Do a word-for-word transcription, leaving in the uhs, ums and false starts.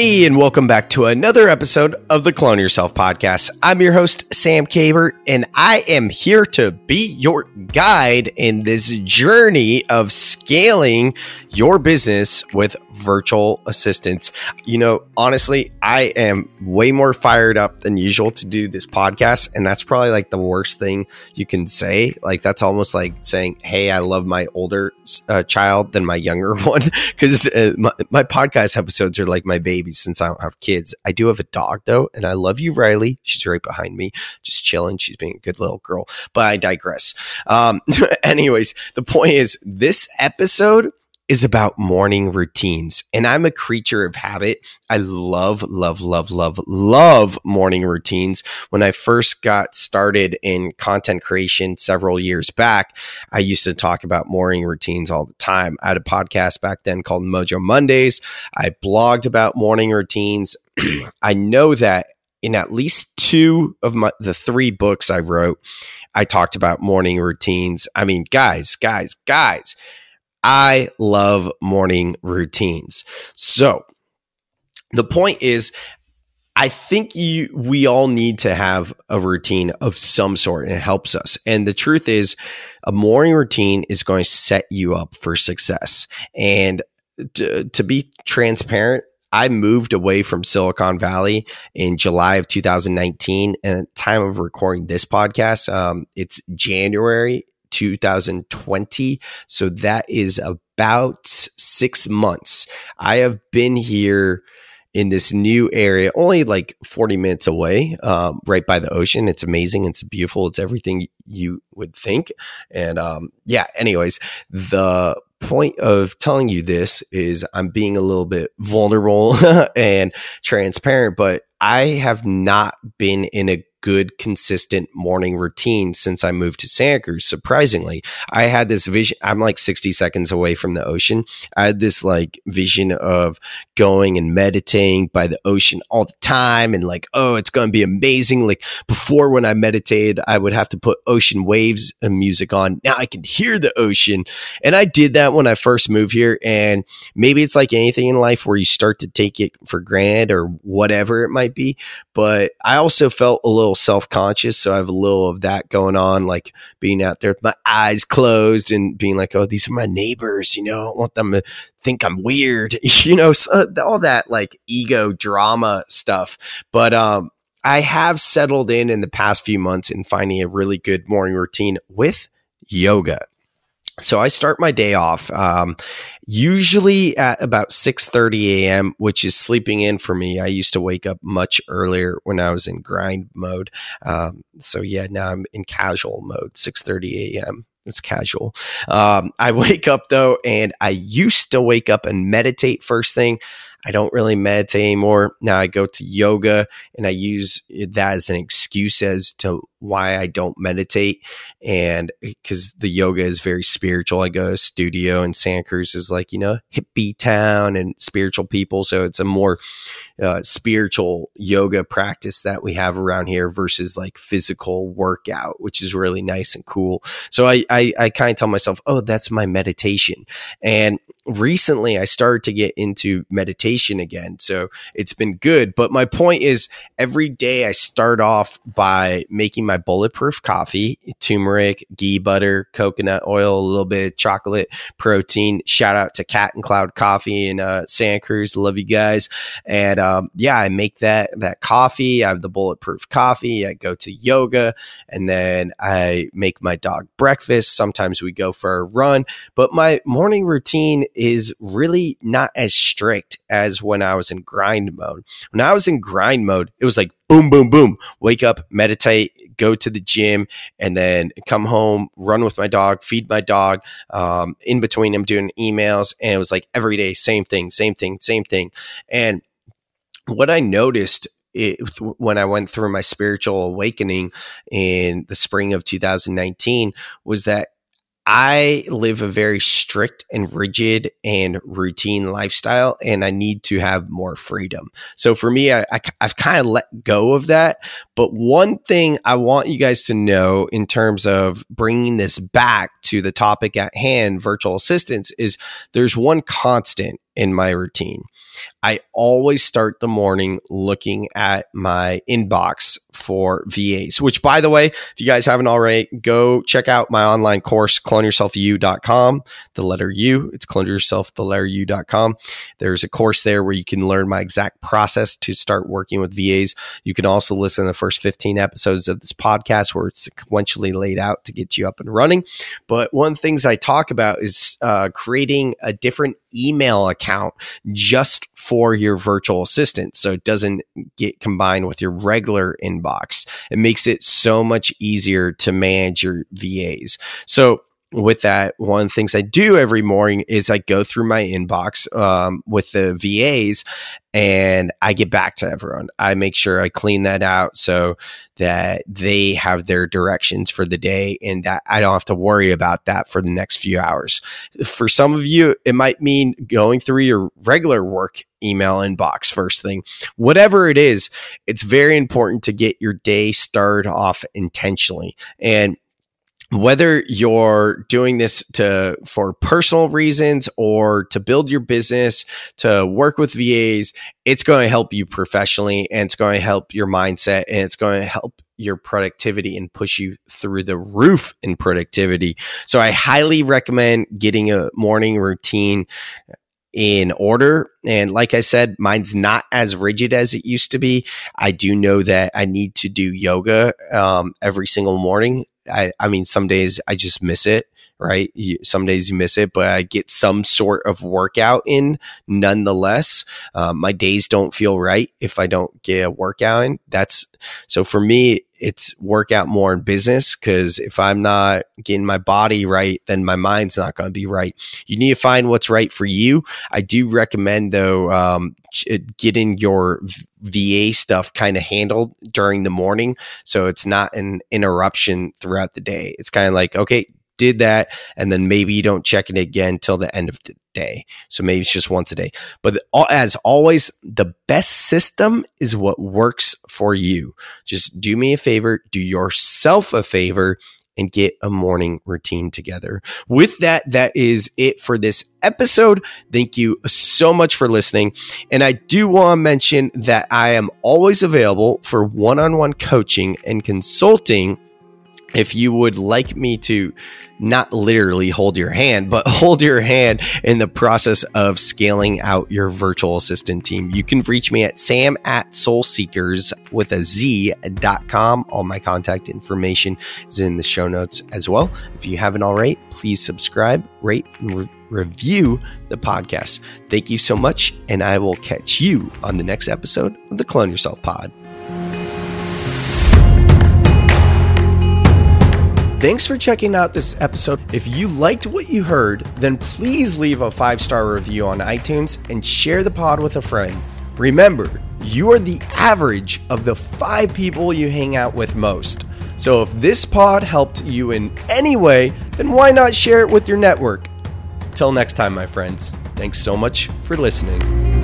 Hey, and welcome back to another episode of the Clone Yourself Podcast. I'm your host, Sam Kaber, and I am here to be your guide in this journey of scaling your business with virtual assistants. You know, honestly, I am way more fired up than usual to do this podcast, and that's probably like the worst thing you can say. Like, that's almost like saying, hey, I love my older uh, child than my younger one, because uh, my, my podcast episodes are like my baby. Since I don't have kids. I do have a dog though, and I love you, Riley. She's right behind me, just chilling. She's being a good little girl, but I digress. Um, anyways, the point is this episode is about morning routines, and I'm a creature of habit. I love, love, love, love, love morning routines. When I first got started in content creation several years back, I used to talk about morning routines all the time. I had a podcast back then called Mojo Mondays. I blogged about morning routines. I know that in at least two of my, the three books I wrote, I talked about morning routines. I mean, guys, guys, guys, I love morning routines. So the point is, I think you, we all need to have a routine of some sort, and it helps us. And the truth is, a morning routine is going to set you up for success. And to, to be transparent, I moved away from Silicon Valley in July of two thousand nineteen. And at the time of recording this podcast, um, it's January two thousand twenty. So that is about six months. I have been here in this new area, only like forty minutes away, um, right by the ocean. It's amazing. It's beautiful. It's everything you would think. And um, yeah, anyways, the point of telling you this is I'm being a little bit vulnerable and transparent, but I have not been in a good, consistent morning routine since I moved to Santa Cruz. Surprisingly, I had this vision. I'm like sixty seconds away from the ocean. I had this like vision of going and meditating by the ocean all the time. And like, oh, it's going to be amazing. Like before, when I meditated, I would have to put ocean waves and music on. Now I can hear the ocean. And I did that when I first moved here. And maybe it's like anything in life where you start to take it for granted or whatever it might be. But I also felt a little self-conscious, so I have a little of that going on, like being out there with my eyes closed and being like, oh, these are my neighbors, you know, I want them to think I'm weird, you know, so all that like ego drama stuff. But um I have settled in in the past few months in finding a really good morning routine with yoga. So I start my day off um, usually at about six thirty a.m., which is sleeping in for me. I used to wake up much earlier when I was in grind mode. Um, so yeah, now I'm in casual mode, six thirty a.m. It's casual. Um, I wake up though, and I used to wake up and meditate first thing. I don't really meditate anymore. Now I go to yoga, and I use that as an excuse as to why I don't meditate. And because the yoga is very spiritual, I go to a studio, and Santa Cruz is like, you know, hippie town and spiritual people. So it's a more uh, spiritual yoga practice that we have around here versus like physical workout, which is really nice and cool. So I, I, I kind of tell myself, oh, that's my meditation. And recently I started to get into meditation again. So it's been good. But my point is, every day I start off by making my bulletproof coffee, turmeric, ghee butter, coconut oil, a little bit of chocolate, protein. Shout out to Cat and Cloud Coffee in uh, Santa Cruz. Love you guys. And um, yeah, I make that, that coffee. I have the bulletproof coffee. I go to yoga, and then I make my dog breakfast. Sometimes we go for a run, but my morning routine is really not as strict as when I was in grind mode. When I was in grind mode, it was like boom, boom, boom, wake up, meditate, go to the gym, and then come home, run with my dog, feed my dog. Um, in between, I'm doing emails, and it was like every day, same thing, same thing, same thing. And what I noticed It, when I went through my spiritual awakening in the spring of two thousand nineteen was that I live a very strict and rigid and routine lifestyle, and I need to have more freedom. So for me, I, I, I've kind of let go of that. But one thing I want you guys to know in terms of bringing this back to the topic at hand, virtual assistants, is there's one constant. in my routine. I always start the morning looking at my inbox for V As, which, by the way, if you guys haven't already, go check out my online course, clone yourself the u dot com, the letter U. It's clone yourself the letter u dot com. There's a course there where you can learn my exact process to start working with V As. You can also listen to the first fifteen episodes of this podcast where it's sequentially laid out to get you up and running. But one of the things I talk about is uh, creating a different email account just for your virtual assistant, so it doesn't get combined with your regular inbox. It makes it so much easier to manage your V As. So with that, one of the things I do every morning is I go through my inbox um, with the V As, and I get back to everyone. I make sure I clean that out so that they have their directions for the day and that I don't have to worry about that for the next few hours. For some of you, it might mean going through your regular work email inbox first thing. Whatever it is, it's very important to get your day started off intentionally. And whether you're doing this to for personal reasons or to build your business, to work with V As, it's going to help you professionally, and it's going to help your mindset, and it's going to help your productivity and push you through the roof in productivity. So I highly recommend getting a morning routine in order. And like I said, mine's not as rigid as it used to be. I do know that I need to do yoga um, every single morning. I, I mean, some days I just miss it, right? You, some days you miss it, but I get some sort of workout in nonetheless. Um, my days don't feel right if I don't get a workout in. That's so for me, it's work out more in business, because if I'm not getting my body right, then my mind's not going to be right. You need to find what's right for you. I do recommend, though, um, getting your V A stuff kind of handled during the morning, so it's not an interruption throughout the day. It's kind of like, okay, did that, and then maybe you don't check it again till the end of the day. So maybe it's just once a day. But the, as always, the best system is what works for you. Just do me a favor, do yourself a favor, and get a morning routine together. With that, that is it for this episode. Thank you so much for listening. And I do want to mention that I am always available for one-on-one coaching and consulting. If you would like me to not literally hold your hand, but hold your hand in the process of scaling out your virtual assistant team, you can reach me at sam at soulseekers with a z dot com. All my contact information is in the show notes as well. If you haven't already, please subscribe, rate, and re- review the podcast. Thank you so much, and I will catch you on the next episode of the Clone Yourself Pod. Thanks for checking out this episode. If you liked what you heard, then please leave a five-star review on iTunes and share the pod with a friend. Remember, you are the average of the five people you hang out with most. So if this pod helped you in any way, then why not share it with your network? Till next time, my friends. Thanks so much for listening.